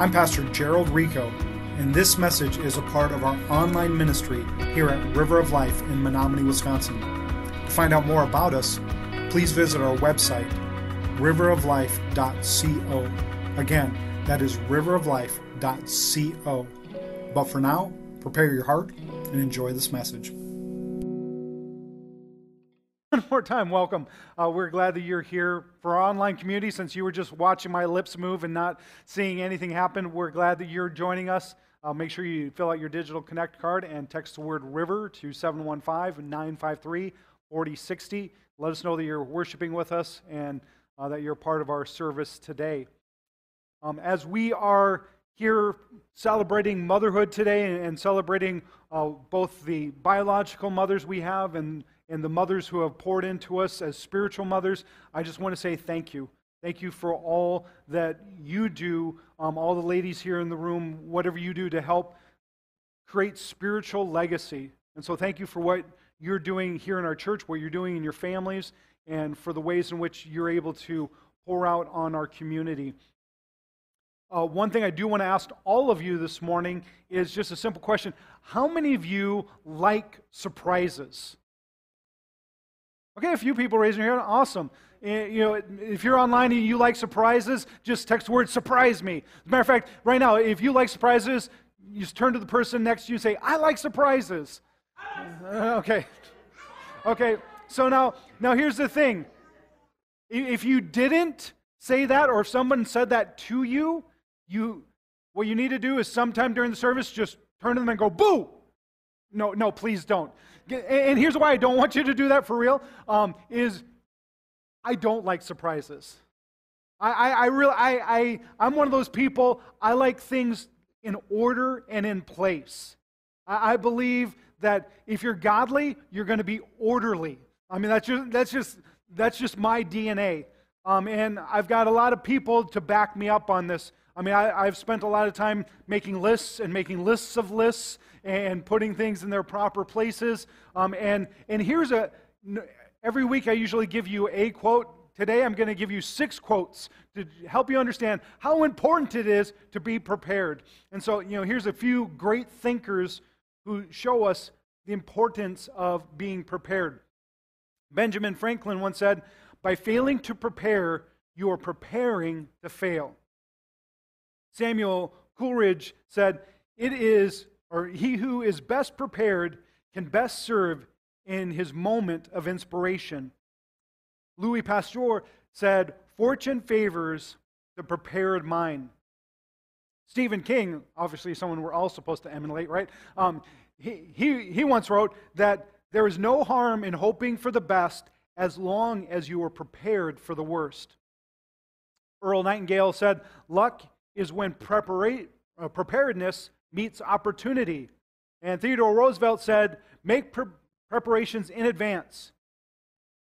I'm Pastor Gerald Rico, and this message is a part of our online ministry here at River of Life in Menominee, Wisconsin. To find out more about us, please visit our website, riveroflife.co. Again, that is riveroflife.co. But for now, prepare your heart and enjoy this message. One more time, welcome. We're glad that you're here for our online community. Since you were just watching my lips move and not seeing anything happen, we're glad that you're joining us. Make sure you fill out your digital Connect card and text the word RIVER to 715-953-4060. Let us know that you're worshiping with us and that you're part of our service today. As we are here celebrating motherhood today and celebrating both the biological mothers we have and the mothers who have poured into us as spiritual mothers, I just want to say thank you. Thank you for all that you do, all the ladies here in the room, whatever you do to help create spiritual legacy. And so thank you for what you're doing here in our church, what you're doing in your families, and for the ways in which you're able to pour out on our community. One thing I do want to ask all of you this morning is just a simple question. How many of you like surprises? Okay, a few people raising your hand. Awesome. You know, if you're online and you like surprises, just text the word surprise me. As a matter of fact, right now, if you like surprises, you just turn to the person next to you and say, I like surprises. Okay. Okay, so now here's the thing. If you didn't say that, or if someone said that to you, what you need to do is sometime during the service, just turn to them and go, boo! No, please don't. And here's why I don't want you to do that for real, is I don't like surprises. I'm one of those people, I like things in order and in place. I believe that if you're godly, you're going to be orderly. I mean, that's just my DNA. And I've got a lot of people to back me up on this. I mean, I've spent a lot of time making lists and making lists of lists and putting things in their proper places. And here's every week I usually give you a quote. Today I'm going to give you 6 quotes to help you understand how important it is to be prepared. And so, you know, here's a few great thinkers who show us the importance of being prepared. Benjamin Franklin once said, by failing to prepare, you are preparing to fail. Samuel Coleridge said, he who is best prepared can best serve in his moment of inspiration. Louis Pasteur said, fortune favors the prepared mind. Stephen King, obviously someone we're all supposed to emulate, right? He once wrote that there is no harm in hoping for the best as long as you are prepared for the worst. Earl Nightingale said, luck is when preparedness meets opportunity. And Theodore Roosevelt said, make preparations in advance.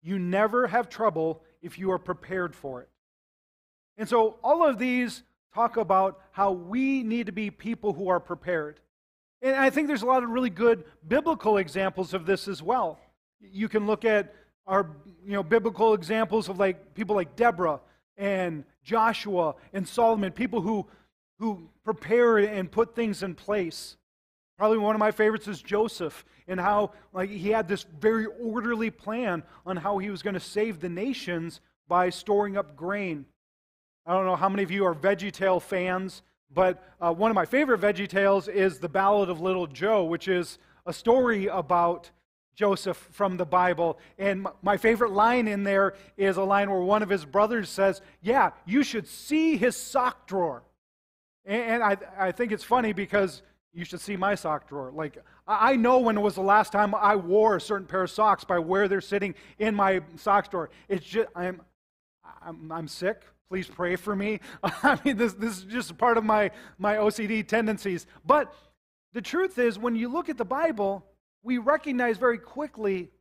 You never have trouble if you are prepared for it. And so all of these talk about how we need to be people who are prepared. And I think there's a lot of really good biblical examples of this as well. You can look at our biblical examples of people like Deborah and Joshua and Solomon, people who prepare and put things in place. Probably one of my favorites is Joseph, and how he had this very orderly plan on how he was going to save the nations by storing up grain. I don't know how many of you are VeggieTale fans, but one of my favorite VeggieTales is the Ballad of Little Joe, which is a story about Joseph from the Bible. And my favorite line in there is a line where one of his brothers says, yeah, you should see his sock drawer. And I think it's funny because you should see my sock drawer. I know when it was the last time I wore a certain pair of socks by where they're sitting in my sock drawer. It's just, I'm sick. Please pray for me. I mean, this is just part of my OCD tendencies. But the truth is, when you look at the Bible, we recognize very quickly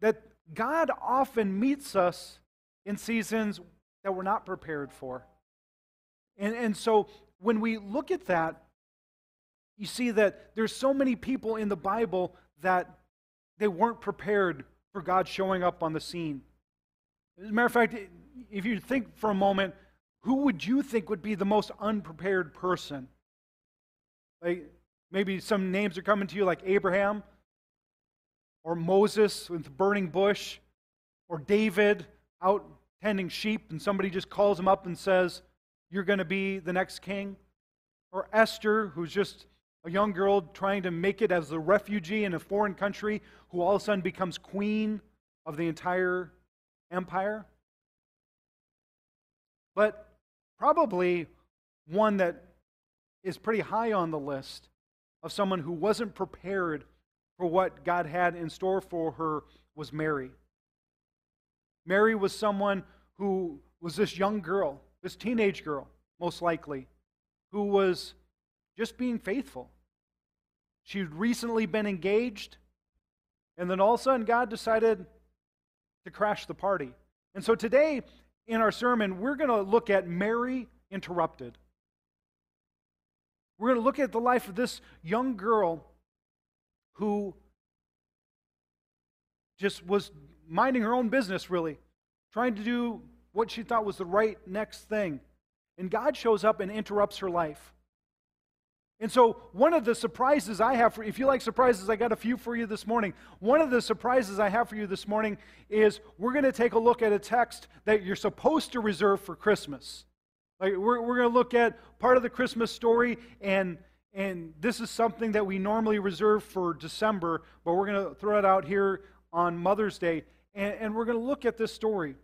that God often meets us in seasons that we're not prepared for. And so when we look at that, you see that there's so many people in the Bible that they weren't prepared for God showing up on the scene. As a matter of fact, if you think for a moment, Who would you think would be the most unprepared person? Like, maybe some names are coming to you, like Abraham, or Moses with the burning bush, or David out tending sheep, and somebody just calls him up and says, "You're going to be the next king." Or Esther, who's just a young girl trying to make it as a refugee in a foreign country, who all of a sudden becomes queen of the entire empire. But probably one that is pretty high on the list of someone who wasn't prepared for what God had in store for her was Mary. Mary was someone who was this young girl, this teenage girl, most likely, who was just being faithful. She'd recently been engaged, and then all of a sudden God decided to crash the party. And so today, in our sermon, we're going to look at Mary interrupted. We're going to look at the life of this young girl who just was minding her own business, really, trying to do what she thought was the right next thing. And God shows up and interrupts her life. And so one of the surprises I have for you, if you like surprises, I got a few for you this morning. One of the surprises I have for you this morning is we're going to take a look at a text that you're supposed to reserve for Christmas. Like we're going to look at part of the Christmas story, and this is something that we normally reserve for December, but we're going to throw it out here on Mother's Day, and we're going to look at this story.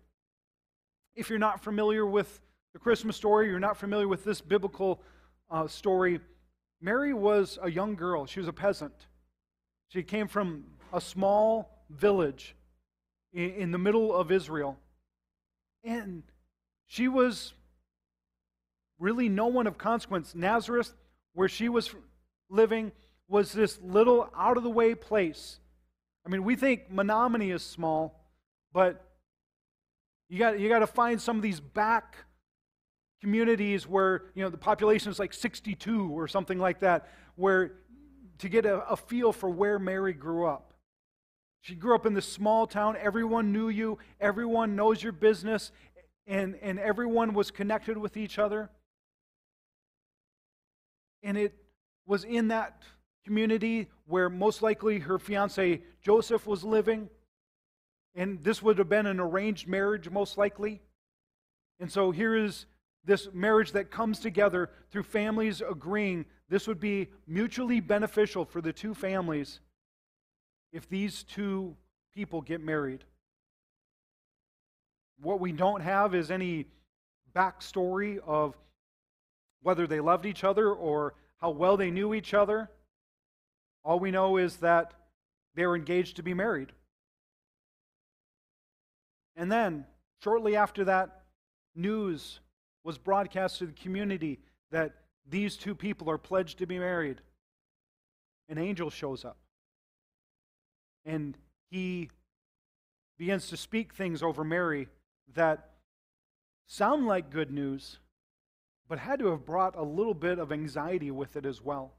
If you're not familiar with the Christmas story, you're not familiar with this biblical story, Mary was a young girl. She was a peasant. She came from a small village in the middle of Israel. And she was really no one of consequence. Nazareth, where she was living, was this little out-of-the-way place. I mean, we think Menominee is small, but you got to find some of these back communities where, you know, the population is like 62 or something like that, where to get a feel for where Mary grew up. She grew up in this small town. Everyone knew you. Everyone knows your business, and everyone was connected with each other. And it was in that community where most likely her fiancé Joseph was living, and this would have been an arranged marriage most likely. And so here is this marriage that comes together through families agreeing this would be mutually beneficial for the two families if these two people get married. What we don't have is any backstory of whether they loved each other or how well they knew each other. All we know is that they were engaged to be married. And then, shortly after that, news was broadcast to the community that these two people are pledged to be married. An angel shows up, and he begins to speak things over Mary that sound like good news, but had to have brought a little bit of anxiety with it as well.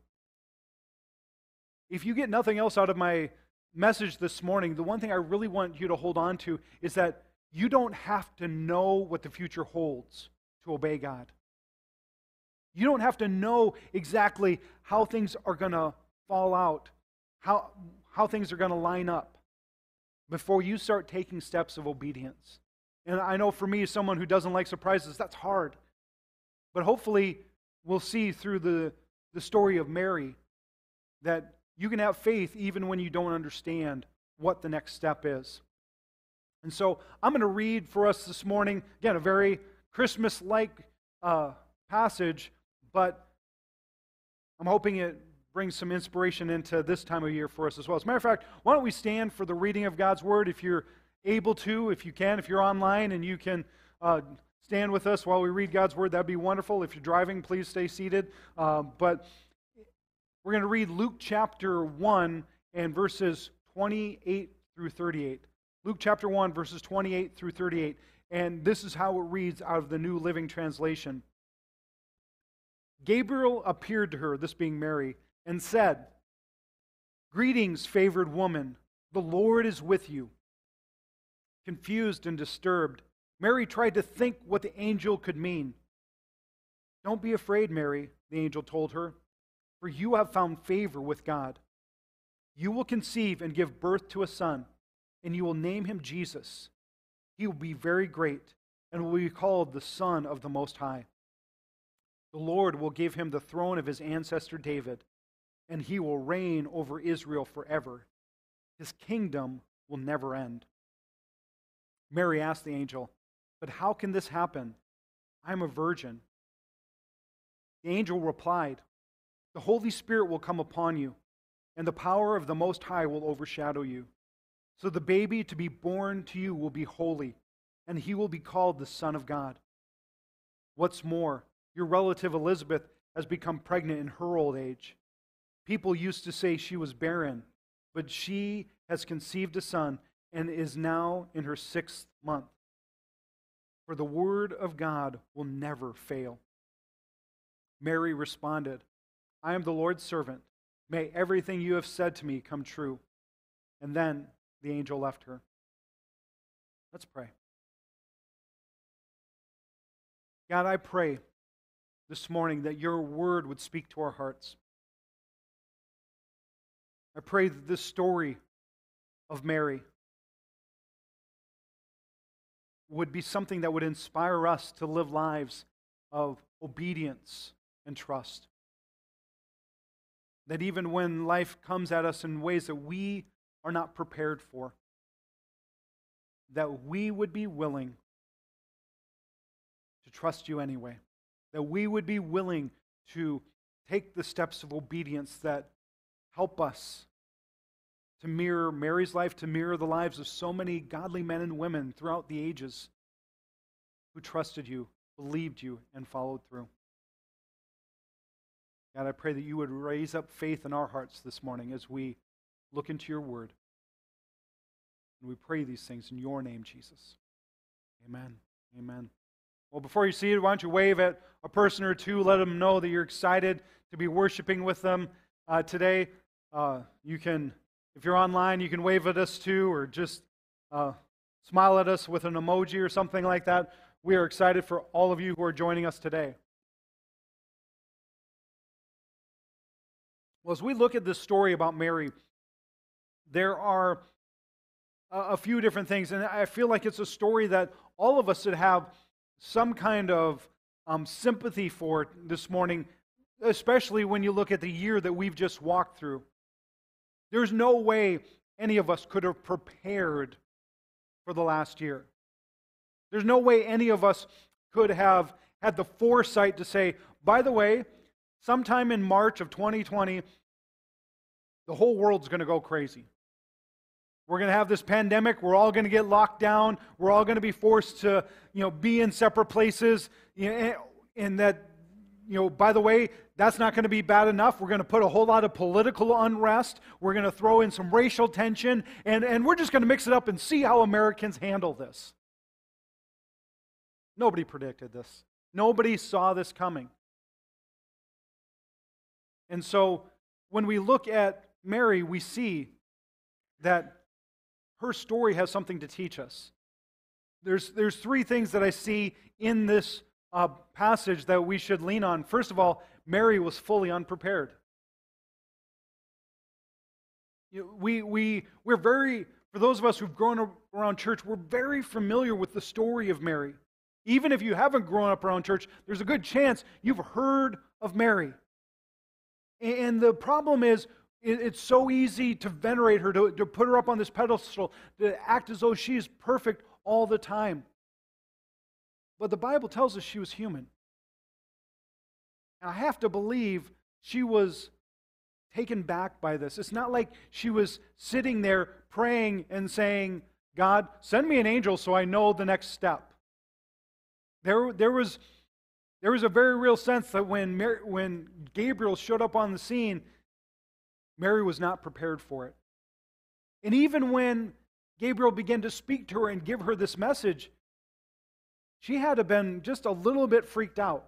If you get nothing else out of my message this morning, the one thing I really want you to hold on to is that you don't have to know what the future holds to obey God. You don't have to know exactly how things are going to fall out, how things are going to line up before you start taking steps of obedience. And I know for me, someone who doesn't like surprises, that's hard. But hopefully we'll see through the story of Mary that you can have faith even when you don't understand what the next step is. And so I'm going to read for us this morning, again, a very Christmas-like passage, but I'm hoping it brings some inspiration into this time of year for us as well. As a matter of fact, why don't we stand for the reading of God's Word if you're able to, if you can, if you're online and you can stand with us while we read God's Word, that'd be wonderful. If you're driving, please stay seated. But we're going to read Luke chapter 1 and verses 28 through 38. Luke chapter 1, verses 28 through 38. And this is how it reads out of the New Living Translation. Gabriel appeared to her, this being Mary, and said, "Greetings, favored woman, the Lord is with you." Confused and disturbed, Mary tried to think what the angel could mean. Don't be afraid, Mary, the angel told her, for you have found favor with God. You will conceive and give birth to a son, and you will name him Jesus. He will be very great and will be called the Son of the Most High. The Lord will give him the throne of his ancestor David, and he will reign over Israel forever. His kingdom will never end. Mary asked the angel, but how can this happen? I am a virgin. The angel replied, the Holy Spirit will come upon you, and the power of the Most High will overshadow you. So the baby to be born to you will be holy, and he will be called the Son of God. What's more, your relative Elizabeth has become pregnant in her old age. People used to say she was barren, but she has conceived a son and is now in her 6th month. For the word of God will never fail. Mary responded, I am the Lord's servant. May everything you have said to me come true. And then the angel left her. Let's pray. God, I pray this morning that your word would speak to our hearts. I pray that this story of Mary would be something that would inspire us to live lives of obedience and trust. That even when life comes at us in ways that we are not prepared for, that we would be willing to trust you anyway. That we would be willing to take the steps of obedience that help us to mirror Mary's life, to mirror the lives of so many godly men and women throughout the ages who trusted you, believed you, and followed through. God, I pray that you would raise up faith in our hearts this morning as we look into your word. And we pray these things in your name, Jesus. Amen. Amen. Well, before you see it, why don't you wave at a person or two, let them know that you're excited to be worshiping with them today. You can, if you're online, you can wave at us too, or just smile at us with an emoji or something like that. We are excited for all of you who are joining us today. Well, as we look at this story about Mary, there are a few different things, and I feel like it's a story that all of us should have some kind of sympathy for this morning, especially when you look at the year that we've just walked through. There's no way any of us could have prepared for the last year. There's no way any of us could have had the foresight to say, by the way, sometime in March of 2020, the whole world's going to go crazy. We're going to have this pandemic. We're all going to get locked down. We're all going to be forced to, be in separate places. And that, by the way, that's not going to be bad enough. We're going to put a whole lot of political unrest. We're going to throw in some racial tension. And we're just going to mix it up and see how Americans handle this. Nobody predicted this. Nobody saw this coming. And so when we look at Mary, we see that her story has something to teach us. There's three things that I see in this passage that we should lean on. First of all, Mary was fully unprepared. We're very, for those of us who've grown up around church, we're very familiar with the story of Mary. Even if you haven't grown up around church, there's a good chance you've heard of Mary. And the problem is, it's so easy to venerate her, to put her up on this pedestal, to act as though she is perfect all the time. But the Bible tells us she was human. And I have to believe she was taken back by this. It's not like she was sitting there praying and saying, God, send me an angel so I know the next step. There was a very real sense that when Gabriel showed up on the scene, Mary was not prepared for it. And even when Gabriel began to speak to her and give her this message, she had to have been just a little bit freaked out.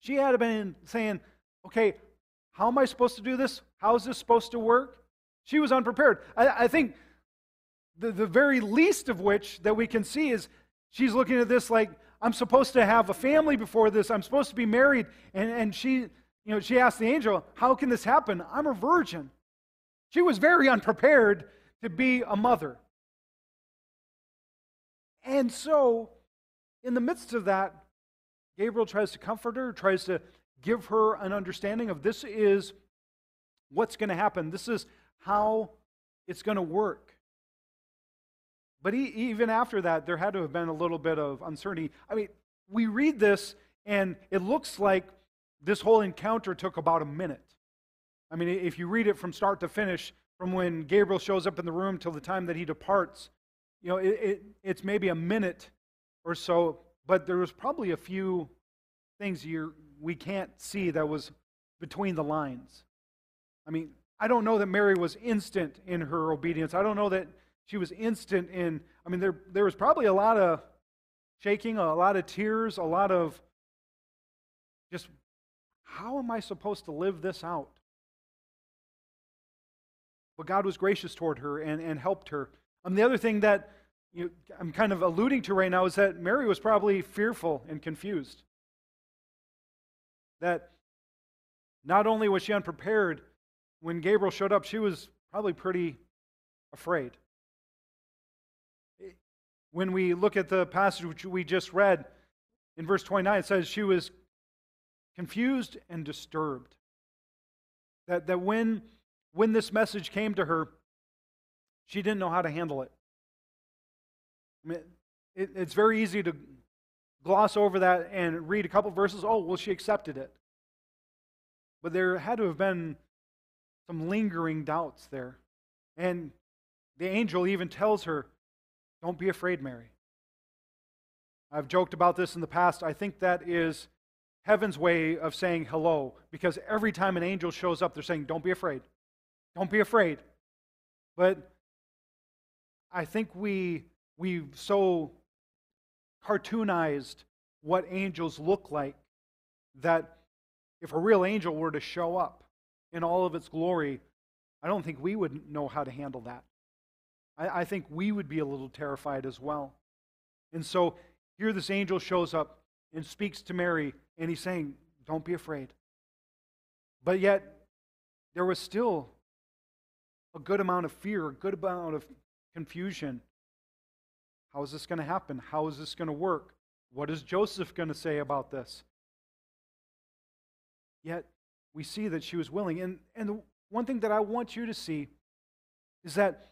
She had to have been saying, okay, how am I supposed to do this? How is this supposed to work? She was unprepared. I think the very least of which that we can see is she's looking at this like, I'm supposed to have a family before this. I'm supposed to be married. And she asked the angel, how can this happen? I'm a virgin. She was very unprepared to be a mother. And so, in the midst of that, Gabriel tries to comfort her, tries to give her an understanding of this is what's going to happen. This is how it's going to work. But even after that, there had to have been a little bit of uncertainty. I mean, we read this, and it looks like this whole encounter took about a minute. I mean, if you read it from start to finish, from when Gabriel shows up in the room till the time that he departs, you know, it's maybe a minute or so, but there was probably a few things we can't see that was between the lines. I mean, I don't know that Mary was instant in her obedience. I don't know that she was instant in, I mean, there was probably a lot of shaking, a lot of tears, a lot of just, how am I supposed to live this out? But God was gracious toward her and helped her. The other thing that I'm kind of alluding to right now is that Mary was probably fearful and confused. That not only was she unprepared, when Gabriel showed up, she was probably pretty afraid. When we look at the passage which we just read, in verse 29, it says she was confused and disturbed. That when this message came to her, she didn't know how to handle it. I mean, it's very easy to gloss over that and read a couple verses. Oh, well, she accepted it. But there had to have been some lingering doubts there. And the angel even tells her, don't be afraid, Mary. I've joked about this in the past. I think that is heaven's way of saying hello, because every time an angel shows up, they're saying, don't be afraid. Don't be afraid. But I think we've so cartoonized what angels look like that if a real angel were to show up in all of its glory, I don't think we would know how to handle that. I think we would be a little terrified as well. And so here this angel shows up and speaks to Mary, and he's saying, don't be afraid. But yet, there was still a good amount of fear, a good amount of confusion. How is this going to happen? How is this going to work? What is Joseph going to say about this? Yet, we see that she was willing. And the one thing that I want you to see is that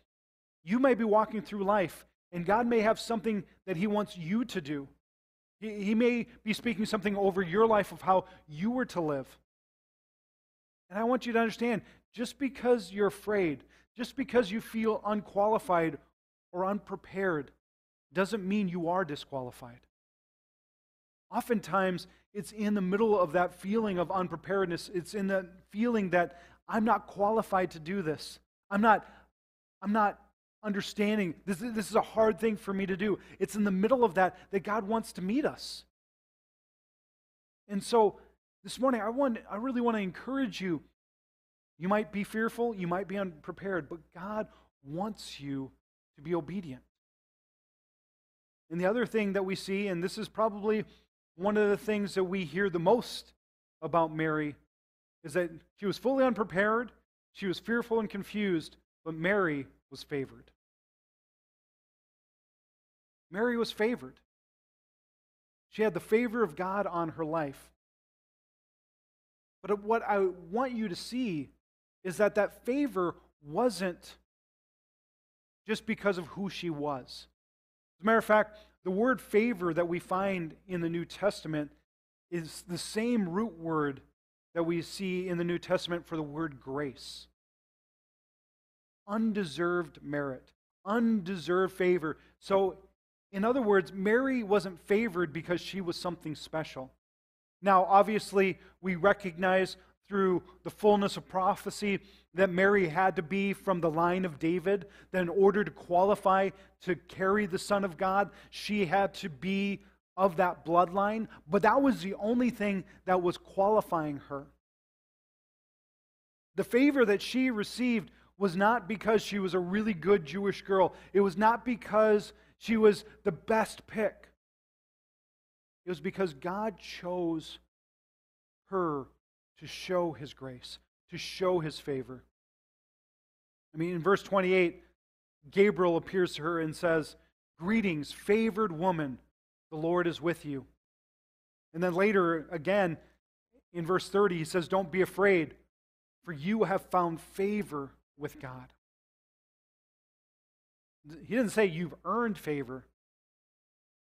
you may be walking through life, and God may have something that He wants you to do. He may be speaking something over your life of how you were to live. And I want you to understand, just because you're afraid, just because you feel unqualified or unprepared, doesn't mean you are disqualified. Oftentimes, it's in the middle of that feeling of unpreparedness. It's in the feeling that I'm not qualified to do this. I'm not understanding, this is a hard thing for me to do. It's in the middle of that God wants to meet us. And so this morning, I really want to encourage you. You might be fearful, you might be unprepared, but God wants you to be obedient. And the other thing that we see, and this is probably one of the things that we hear the most about Mary, is that she was fully unprepared, she was fearful and confused, but Mary was favored. Mary was favored. She had the favor of God on her life. But what I want you to see is that favor wasn't just because of who she was. As a matter of fact, the word favor that we find in the New Testament is the same root word that we see in the New Testament for the word grace. Undeserved merit, undeserved favor. So, in other words, Mary wasn't favored because she was something special. Now, obviously, we recognize through the fullness of prophecy that Mary had to be from the line of David, that in order to qualify to carry the Son of God, she had to be of that bloodline. But that was the only thing that was qualifying her. The favor that she received was not because she was a really good Jewish girl. It was not because she was the best pick. It was because God chose her to show his grace, to show his favor. I mean, in verse 28, Gabriel appears to her and says, "Greetings, favored woman, the Lord is with you." And then later, again, in verse 30, he says, "Don't be afraid, for you have found favor with God." He didn't say you've earned favor.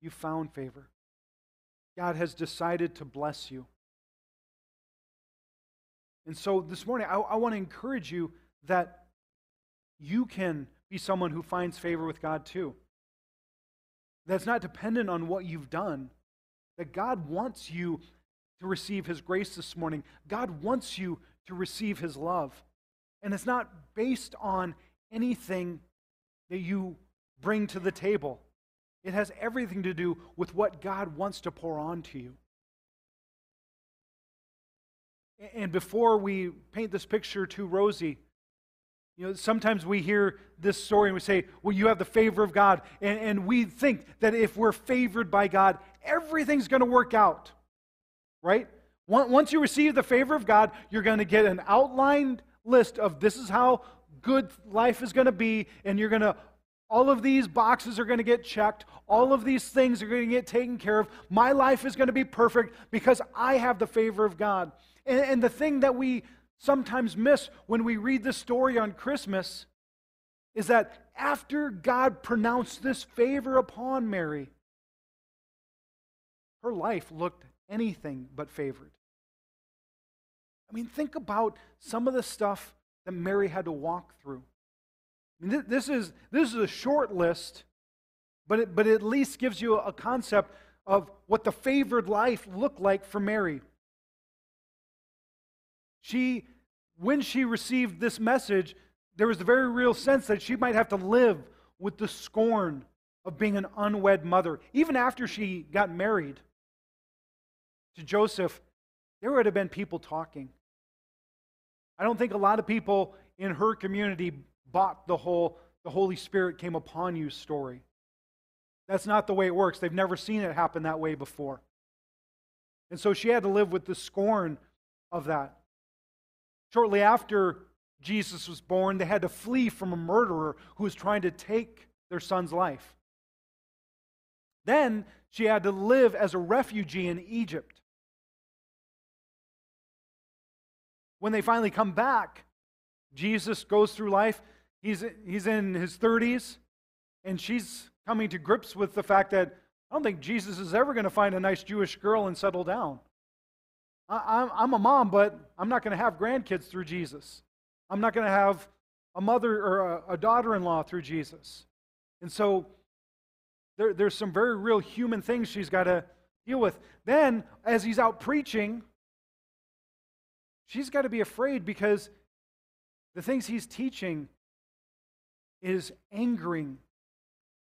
You found favor. God has decided to bless you. And so this morning, I want to encourage you that you can be someone who finds favor with God too. That's not dependent on what you've done. That God wants you to receive his grace this morning. God wants you to receive his love. And it's not based on anything that you bring to the table. It has everything to do with what God wants to pour onto you. And before we paint this picture too rosy, you know, sometimes we hear this story and we say, well, you have the favor of God. And we think that if we're favored by God, everything's going to work out, right? Once you receive the favor of God, you're going to get an outlined list of this is how good life is going to be, and you're going to, all of these boxes are going to get checked. All of these things are going to get taken care of. My life is going to be perfect because I have the favor of God. And the thing that we sometimes miss when we read this story on Christmas is that after God pronounced this favor upon Mary, her life looked anything but favored. I mean, think about some of the stuff that Mary had to walk through. I mean, this is a short list, but it at least gives you a concept of what the favored life looked like for Mary. When she received this message, there was a very real sense that she might have to live with the scorn of being an unwed mother. Even after she got married to Joseph, there would have been people talking. I don't think a lot of people in her community bought the whole "the Holy Spirit came upon you" story. That's not the way it works. They've never seen it happen that way before. And so she had to live with the scorn of that. Shortly after Jesus was born, they had to flee from a murderer who was trying to take their son's life. Then she had to live as a refugee in Egypt. When they finally come back, Jesus goes through life. He's in his 30s, and she's coming to grips with the fact that I don't think Jesus is ever going to find a nice Jewish girl and settle down. I'm a mom, but I'm not going to have grandkids through Jesus. I'm not going to have a mother or a daughter-in-law through Jesus. And so there's some very real human things she's got to deal with. Then, as he's out preaching, she's got to be afraid because the things he's teaching is angering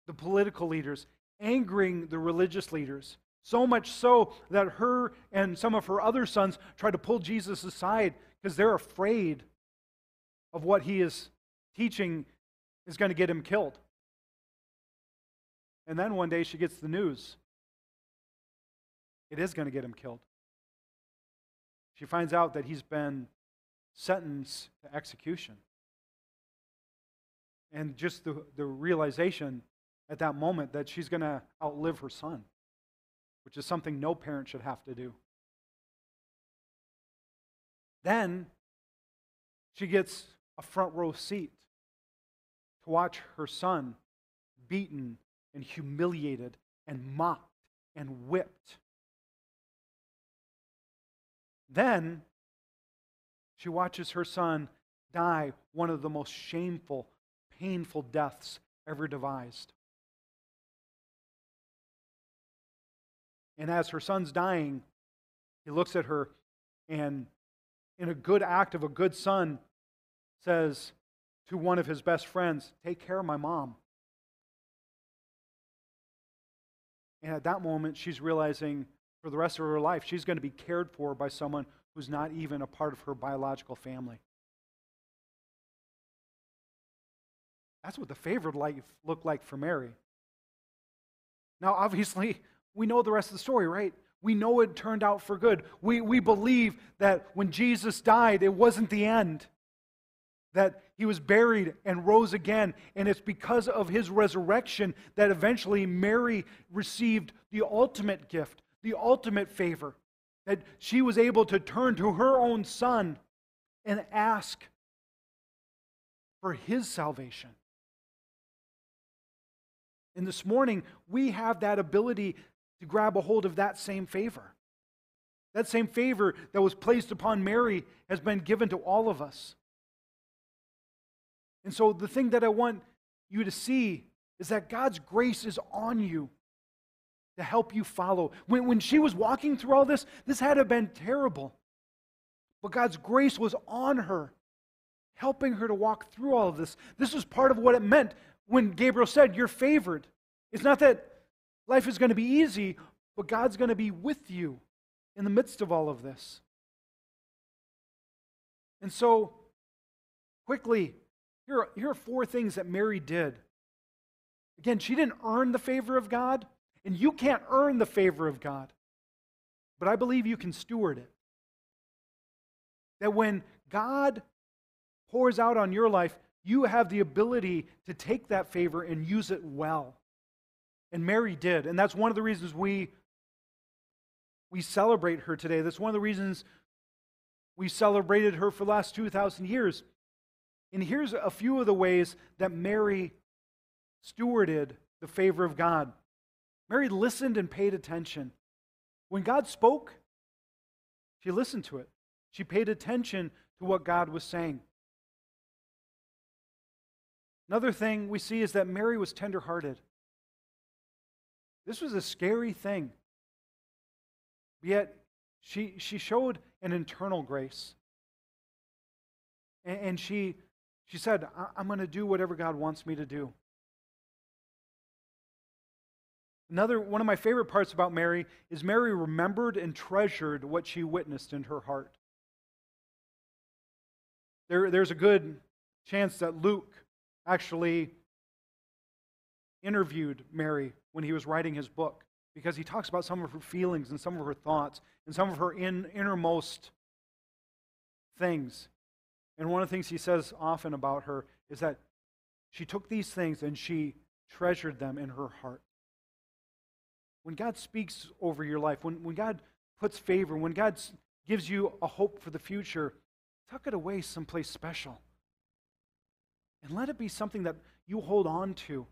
the political leaders, angering the religious leaders. So much so that her and some of her other sons try to pull Jesus aside because they're afraid of what he is teaching is going to get him killed. And then one day she gets the news. It is going to get him killed. She finds out that he's been sentenced to execution. And just the realization at that moment that she's going to outlive her son, which is something no parent should have to do. Then she gets a front row seat to watch her son beaten and humiliated and mocked and whipped. Then she watches her son die one of the most shameful, painful deaths ever devised. And as her son's dying, he looks at her and, in a good act of a good son, says to one of his best friends, "Take care of my mom." And at that moment, she's realizing, for the rest of her life, she's going to be cared for by someone who's not even a part of her biological family. That's what the favored life looked like for Mary. Now, obviously, We know the rest of the story, right? We know it turned out for good. We believe that when Jesus died, it wasn't the end. That he was buried and rose again. And it's because of his resurrection that eventually Mary received the ultimate gift, the ultimate favor. That she was able to turn to her own son and ask for his salvation. And this morning, we have that ability to grab a hold of that same favor. That same favor that was placed upon Mary has been given to all of us. And so the thing that I want you to see is that God's grace is on you to help you follow. When she was walking through all this, this had to have been terrible. But God's grace was on her, helping her to walk through all of this. This was part of what it meant when Gabriel said, "You're favored." It's not that life is going to be easy, but God's going to be with you in the midst of all of this. And so, quickly, here are four things that Mary did. Again, she didn't earn the favor of God, and you can't earn the favor of God. But I believe you can steward it. That when God pours out on your life, you have the ability to take that favor and use it well. And Mary did. And that's one of the reasons we celebrate her today. That's one of the reasons we celebrated her for the last 2,000 years. And here's a few of the ways that Mary stewarded the favor of God. Mary listened and paid attention. When God spoke, she listened to it. She paid attention to what God was saying. Another thing we see is that Mary was tender-hearted. This was a scary thing. Yet, she showed an internal grace. And she said, "I'm going to do whatever God wants me to do." One of my favorite parts about Mary is Mary remembered and treasured what she witnessed in her heart. There's a good chance that Luke actually interviewed Mary when he was writing his book, because he talks about some of her feelings and some of her thoughts and some of her innermost things. And one of the things he says often about her is that she took these things and she treasured them in her heart. When God speaks over your life, when God puts favor, when God gives you a hope for the future, tuck it away someplace special. And let it be something that you hold on to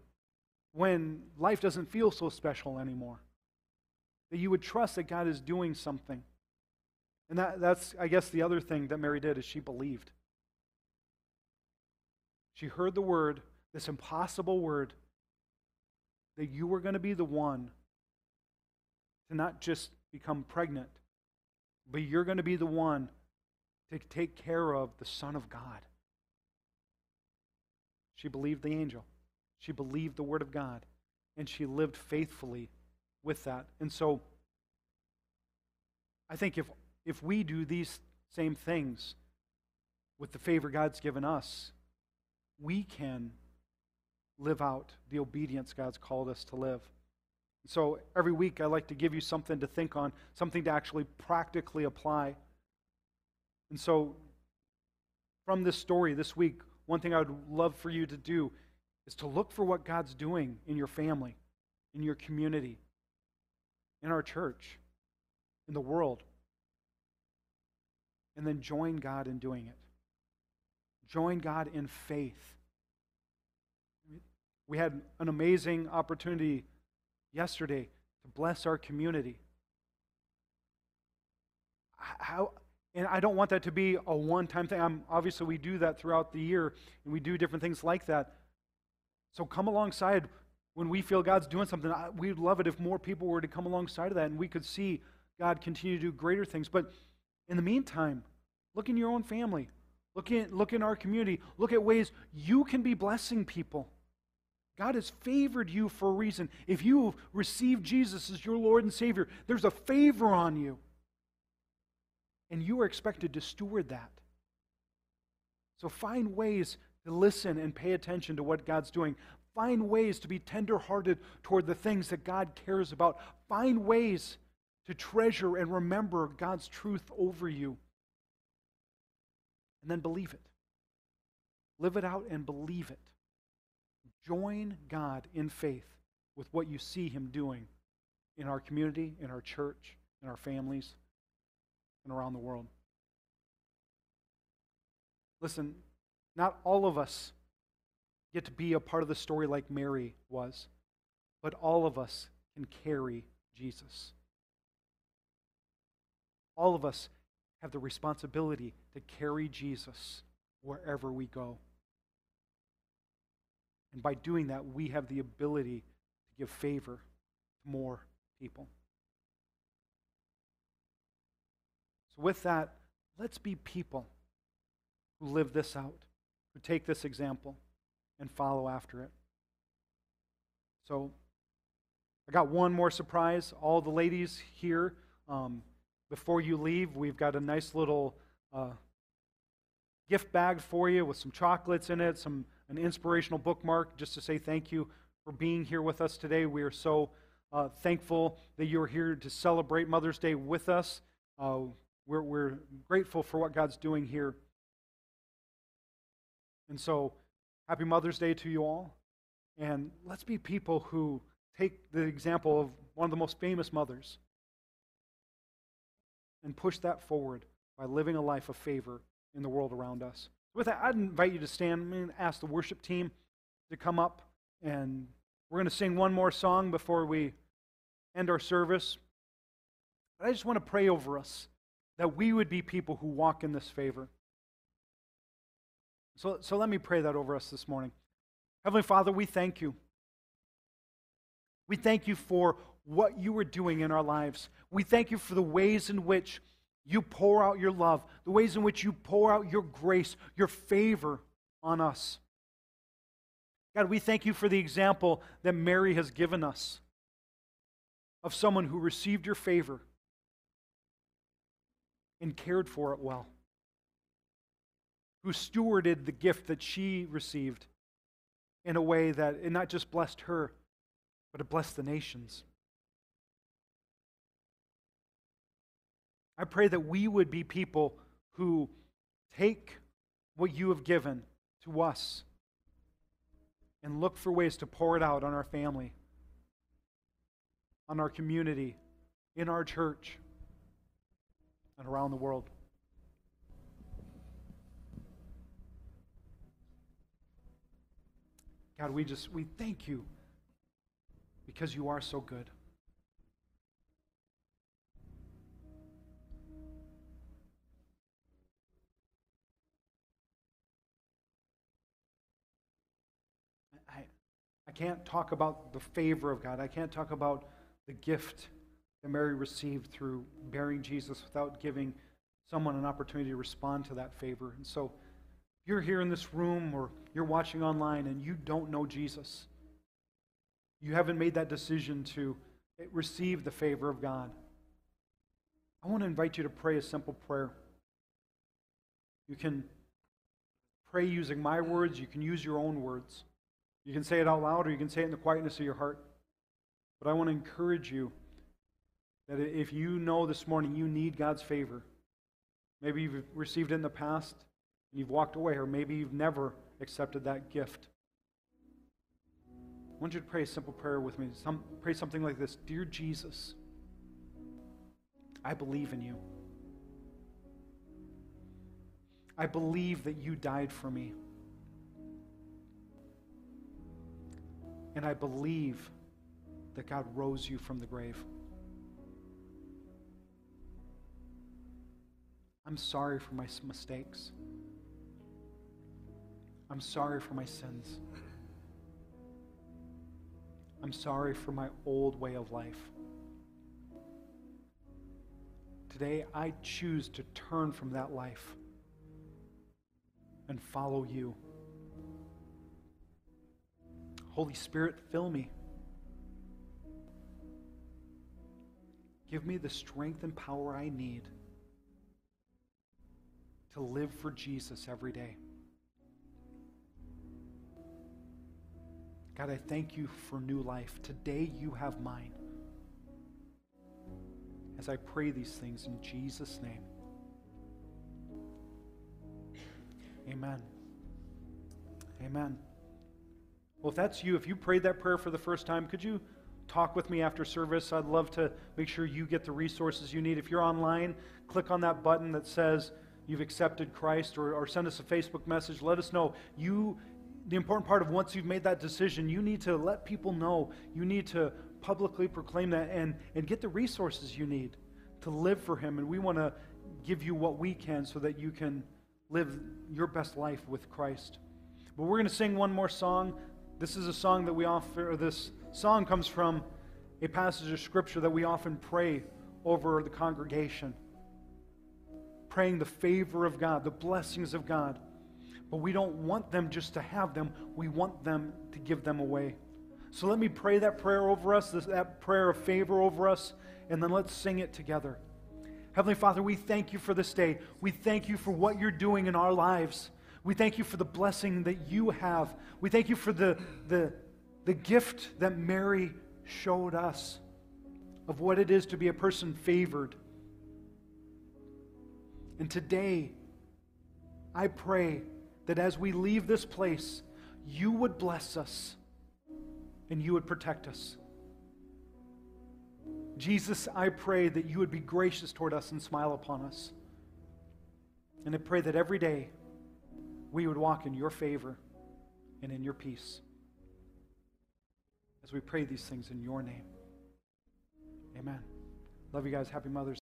when life doesn't feel so special anymore. That you would trust that God is doing something. And that's, I guess, the other thing that Mary did is she believed. She heard the word, this impossible word, that you were going to be the one to not just become pregnant, but you're going to be the one to take care of the Son of God. She believed the angel. She believed the word of God, and she lived faithfully with that. And so I think if we do these same things with the favor God's given us, we can live out the obedience God's called us to live. And so every week I like to give you something to think on, something to actually practically apply. And so from this story this week, one thing I would love for you to do is to look for what God's doing in your family, in your community, in our church, in the world, and then join God in doing it. Join God in faith. We had an amazing opportunity yesterday to bless our community. And I don't want that to be a one-time thing. Obviously, we do that throughout the year, and we do different things like that. So come alongside when we feel God's doing something. We'd love it if more people were to come alongside of that and we could see God continue to do greater things. But in the meantime, look in your own family. Look in our community. Look at ways you can be blessing people. God has favored you for a reason. If you've received Jesus as your Lord and Savior, there's a favor on you. And you are expected to steward that. So find ways to listen and pay attention to what God's doing. Find ways to be tender-hearted toward the things that God cares about. Find ways to treasure and remember God's truth over you. And then believe it. Live it out and believe it. Join God in faith with what you see Him doing in our community, in our church, in our families, and around the world. Listen, not all of us get to be a part of the story like Mary was, but all of us can carry Jesus. All of us have the responsibility to carry Jesus wherever we go. And by doing that, we have the ability to give favor to more people. So with that, let's be people who live this out, who take this example and follow after it. So I got one more surprise. All the ladies here, before you leave, we've got a nice little gift bag for you with some chocolates in it, an inspirational bookmark, just to say thank you for being here with us today. We are so thankful that you're here to celebrate Mother's Day with us. We're grateful for what God's doing here. And so, happy Mother's Day to you all. And let's be people who take the example of one of the most famous mothers and push that forward by living a life of favor in the world around us. With that, I'd invite you to stand and ask the worship team to come up. And we're going to sing one more song before we end our service. But I just want to pray over us that we would be people who walk in this favor. So let me pray that over us this morning. Heavenly Father, we thank you. We thank you for what you are doing in our lives. We thank you for the ways in which you pour out your love, the ways in which you pour out your grace, your favor on us. God, we thank you for the example that Mary has given us of someone who received your favor and cared for it well, who stewarded the gift that she received in a way that it not just blessed her, but it blessed the nations. I pray that we would be people who take what you have given to us and look for ways to pour it out on our family, on our community, in our church, and around the world. God, we thank you because you are so good. I can't talk about the favor of God. I can't talk about the gift that Mary received through bearing Jesus without giving someone an opportunity to respond to that favor. And so if you're here in this room or you're watching online and you don't know Jesus, you haven't made that decision to receive the favor of God, I want to invite you to pray a simple prayer. You can pray using my words. You can use your own words. You can say it out loud, or you can say it in the quietness of your heart. But I want to encourage you that if you know this morning you need God's favor, maybe you've received it in the past and you've walked away, or maybe you've never accepted that gift, I want you to pray a simple prayer with me. Pray something like this: Dear Jesus, I believe in you. I believe that you died for me. And I believe that God rose you from the grave. I'm sorry for my mistakes. I'm sorry for my sins. I'm sorry for my old way of life. Today, I choose to turn from that life and follow you. Holy Spirit, fill me. Give me the strength and power I need to live for Jesus every day. God, I thank you for new life. Today you have mine. as I pray these things in Jesus' name. Amen. Amen. Well, if that's you, if you prayed that prayer for the first time, could you talk with me after service? I'd love to make sure you get the resources you need. If you're online, click on that button that says you've accepted Christ, or send us a Facebook message. Let us know. The important part of once you've made that decision, you need to let people know. You need to publicly proclaim that and get the resources you need to live for Him. And we want to give you what we can so that you can live your best life with Christ. But we're going to sing one more song. This is a song that we offer, or this song comes from a passage of Scripture that we often pray over the congregation, praying the favor of God, the blessings of God. But we don't want them just to have them. We want them to give them away. So let me pray that prayer over us, that prayer of favor over us, and then let's sing it together. Heavenly Father, we thank you for this day. We thank you for what you're doing in our lives. We thank you for the blessing that you have. We thank you for the gift that Mary showed us of what it is to be a person favored. And today, I pray that as we leave this place, you would bless us and you would protect us. Jesus, I pray that you would be gracious toward us and smile upon us. And I pray that every day we would walk in your favor and in your peace. As we pray these things in your name. Amen. Love you guys. Happy Mother's Day.